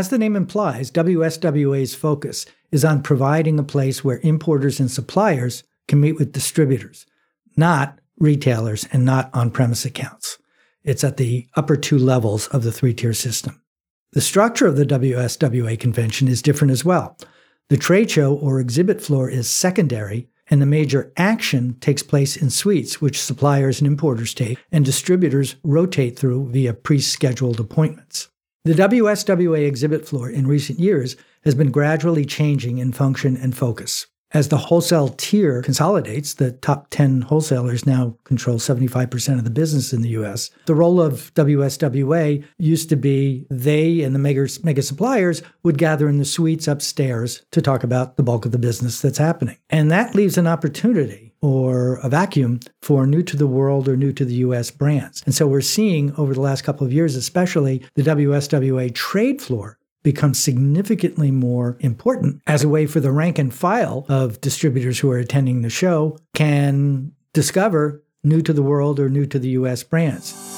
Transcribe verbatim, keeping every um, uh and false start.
As the name implies, W S W A's focus is on providing a place where importers and suppliers can meet with distributors, not retailers and not on-premise accounts. It's at the upper two levels of the three-tier system. The structure of the W S W A convention is different as well. The trade show or exhibit floor is secondary, and the major action takes place in suites, which suppliers and importers take, and distributors rotate through via pre-scheduled appointments. The W S W A exhibit floor in recent years has been gradually changing in function and focus. As the wholesale tier consolidates, the top ten wholesalers now control seventy-five percent of the business in the U S. The role of W S W A used to be they and the mega, mega suppliers would gather in the suites upstairs to talk about the bulk of the business that's happening. And that leaves an opportunity or a vacuum for new-to-the-world or new-to-the-U S brands. And so we're seeing over the last couple of years especially the W S W A trade floor becomes significantly more important as a way for the rank and file of distributors who are attending the show can discover new to the world or new to the U S brands.